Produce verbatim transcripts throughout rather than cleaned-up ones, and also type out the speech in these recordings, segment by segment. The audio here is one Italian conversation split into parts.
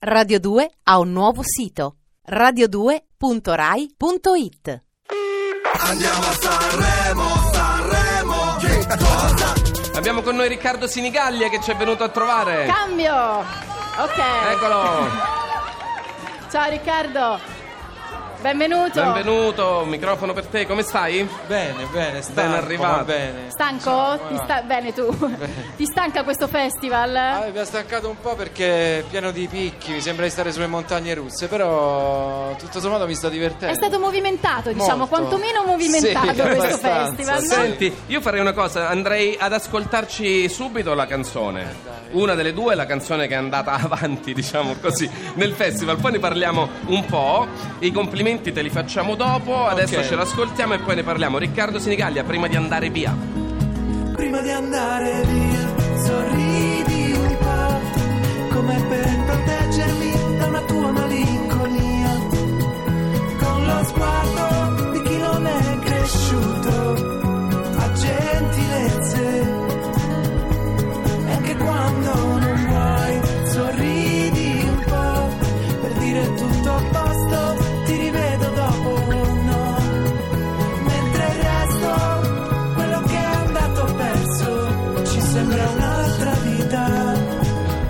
Radio due ha un nuovo sito, radio due punto rai punto it. Andiamo a Sanremo, Sanremo, che cosa? Abbiamo con noi Riccardo Sinigallia che ci è venuto a trovare. Cambio! Ok. Eccolo. Ciao Riccardo. Benvenuto. Benvenuto, microfono per te, come stai? Bene, bene, stanco, ben arrivato. Bene. Stanco? Ti sta- bene tu? Bene. Ti stanca questo festival? Ah, mi ha stancato un po' perché è pieno di picchi, mi sembra di stare sulle montagne russe, però tutto sommato mi sto divertendo. È stato movimentato, diciamo, molto. Quantomeno movimentato sì, questo festival. Sì. No? Senti, io farei una cosa, andrei ad ascoltarci subito la canzone. Eh, una delle due è la canzone che è andata avanti, diciamo così, nel festival. Poi ne parliamo un po', i complimenti te li facciamo dopo, adesso okay. Ce l'ascoltiamo e poi ne parliamo. Riccardo Sinigallia, prima di andare via. Prima di andare via, sorridi un po', come per proteggermi da una tua malinconia, con lo sguardo di chi non è cresciuto a gentilezze, e anche quando non vuoi, sorridi un po', per dire tutto a posto.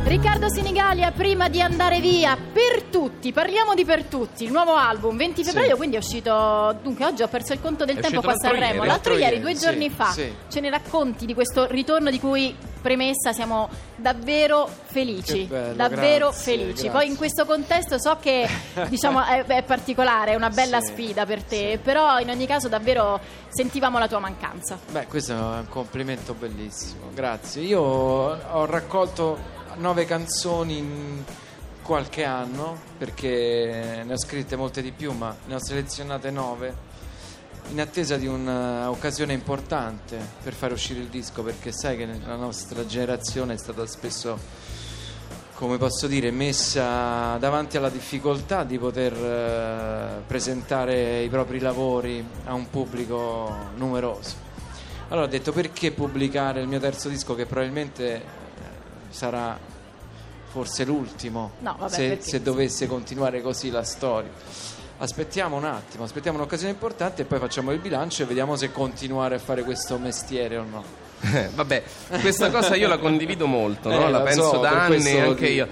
Riccardo Sinigallia, prima di andare via, per tutti, parliamo di per tutti, il nuovo album, venti febbraio, sì. Quindi è uscito, dunque oggi ho perso il conto del è tempo qua a Sanremo, l'altro ieri, ieri due sì, giorni fa, sì. Ce ne racconti di questo ritorno di cui, premessa, siamo davvero felici, bello, davvero grazie, felici, grazie. Poi in questo contesto so che diciamo è, è particolare, è una bella sì, sfida per te, sì. Però in ogni caso davvero sentivamo la tua mancanza. Beh, questo è un complimento bellissimo, grazie, io ho raccolto nove canzoni in qualche anno, perché ne ho scritte molte di più, ma ne ho selezionate nove in attesa di un'occasione importante per fare uscire il disco, perché sai che la nostra generazione è stata spesso, come posso dire, messa davanti alla difficoltà di poter presentare i propri lavori a un pubblico numeroso. Allora ho detto, perché pubblicare il mio terzo disco, che probabilmente sarà forse l'ultimo, no, vabbè, se, se dovesse continuare così la storia. Aspettiamo un attimo, aspettiamo un'occasione importante e poi facciamo il bilancio e vediamo se continuare a fare questo mestiere o no. Eh, vabbè, questa cosa io la condivido molto, no? eh, la, la penso so, da anni anche io.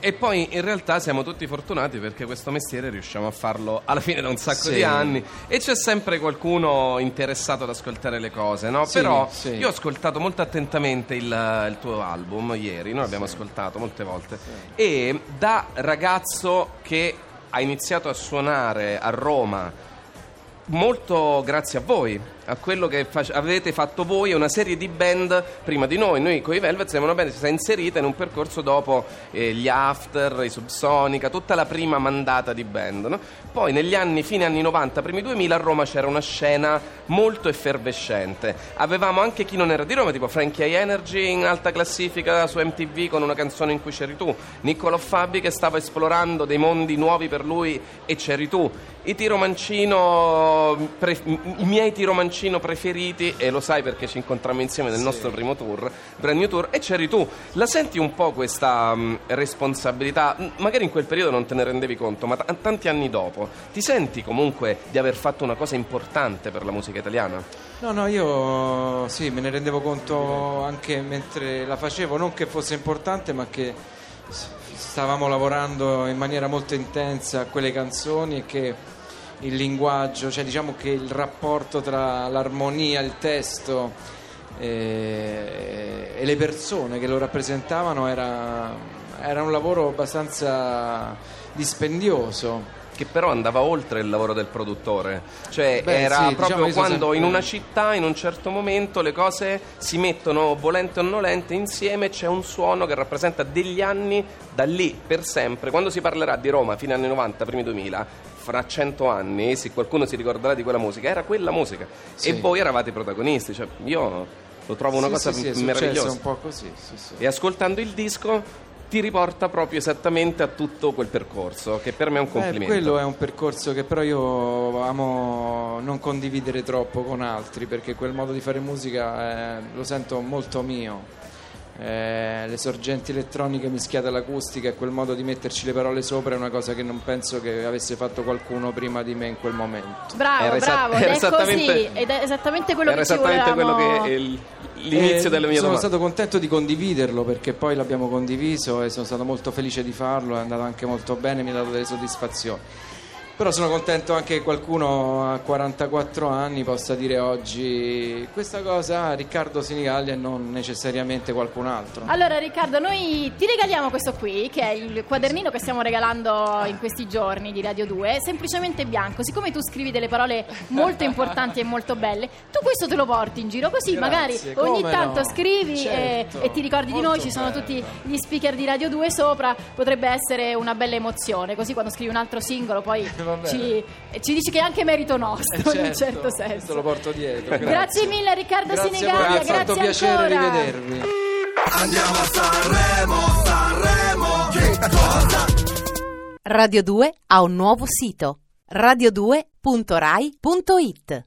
E poi in realtà siamo tutti fortunati perché questo mestiere riusciamo a farlo alla fine da un sacco sì. di anni e c'è sempre qualcuno interessato ad ascoltare le cose, no? Sì, però sì. Io ho ascoltato molto attentamente il, il tuo album ieri, noi abbiamo sì. ascoltato molte volte sì. e da ragazzo che ha iniziato a suonare a Roma molto grazie a voi, a quello che fa- avete fatto voi e una serie di band prima di noi. Noi con i Velvet siamo una band che si è inserita in un percorso dopo eh, gli After, i Subsonica, tutta la prima mandata di band, no? Poi negli anni, fine anni novanta, primi duemila, a Roma c'era una scena molto effervescente. Avevamo anche chi non era di Roma, tipo Frankie Hi-N R G in alta classifica su M T V con una canzone in cui c'eri tu, Niccolò Fabi che stava esplorando dei mondi nuovi per lui e c'eri tu, i Tiromancino pre- i miei Tiromancino preferiti, e lo sai perché ci incontrammo insieme nel sì. nostro primo tour, Brand New Tour, e c'eri tu. La senti un po' questa um, responsabilità? Magari in quel periodo non te ne rendevi conto, ma t- tanti anni dopo ti senti comunque di aver fatto una cosa importante per la musica italiana? No, no, io sì, me ne rendevo conto anche mentre la facevo, non che fosse importante, ma che stavamo lavorando in maniera molto intensa a quelle canzoni, che il linguaggio, cioè diciamo che il rapporto tra l'armonia, il testo e, e le persone che lo rappresentavano era, era un lavoro abbastanza dispendioso, che però andava oltre il lavoro del produttore, cioè Beh, era sì, proprio diciamo quando sempre in una città, in un certo momento, le cose si mettono volente o nolente insieme, c'è un suono che rappresenta degli anni, da lì per sempre. Quando si parlerà di Roma fine anni novanta, primi duemila, fra cento anni, se qualcuno si ricorderà di quella musica, era quella musica sì. e voi eravate i protagonisti, cioè io lo trovo una sì, cosa sì, sì, meravigliosa, è un po' così sì, sì. E ascoltando il disco ti riporta proprio esattamente a tutto quel percorso, che per me è un complimento. Eh, quello è un percorso che però io amo non condividere troppo con altri, perché quel modo di fare musica eh, lo sento molto mio, Eh, le sorgenti elettroniche mischiate all'acustica e quel modo di metterci le parole sopra è una cosa che non penso che avesse fatto qualcuno prima di me in quel momento. Bravo, era bravo, esa- era ed esattamente, è così, ed è esattamente quello era che esattamente ci volevamo. Quello che è il, l'inizio eh, della mia sono domanda. Sono stato contento di condividerlo, perché poi l'abbiamo condiviso e sono stato molto felice di farlo, è andato anche molto bene, mi ha dato delle soddisfazioni. Però sono contento anche che qualcuno a quarantaquattro anni possa dire oggi questa cosa a Riccardo Sinigallia e non necessariamente qualcun altro. Allora Riccardo, noi ti regaliamo questo qui, che è il quadernino che stiamo regalando in questi giorni di Radio due, semplicemente bianco. Siccome tu scrivi delle parole molto importanti e molto belle, tu questo te lo porti in giro così. Grazie, magari ogni tanto no? scrivi certo, e, e ti ricordi di noi, ci sono bello. Tutti gli speaker di Radio due sopra, potrebbe essere una bella emozione, così quando scrivi un altro singolo poi... Ci, ci dici che è anche merito nostro, eh certo, in un certo senso. Lo porto dietro. Grazie, grazie mille Riccardo Sinigallia, grazie, grazie, grazie ancora. È stato piacere rivedervi. Andiamo a Sanremo, Sanremo, che cosa? Radio due ha un nuovo sito: radio due punto rai punto it.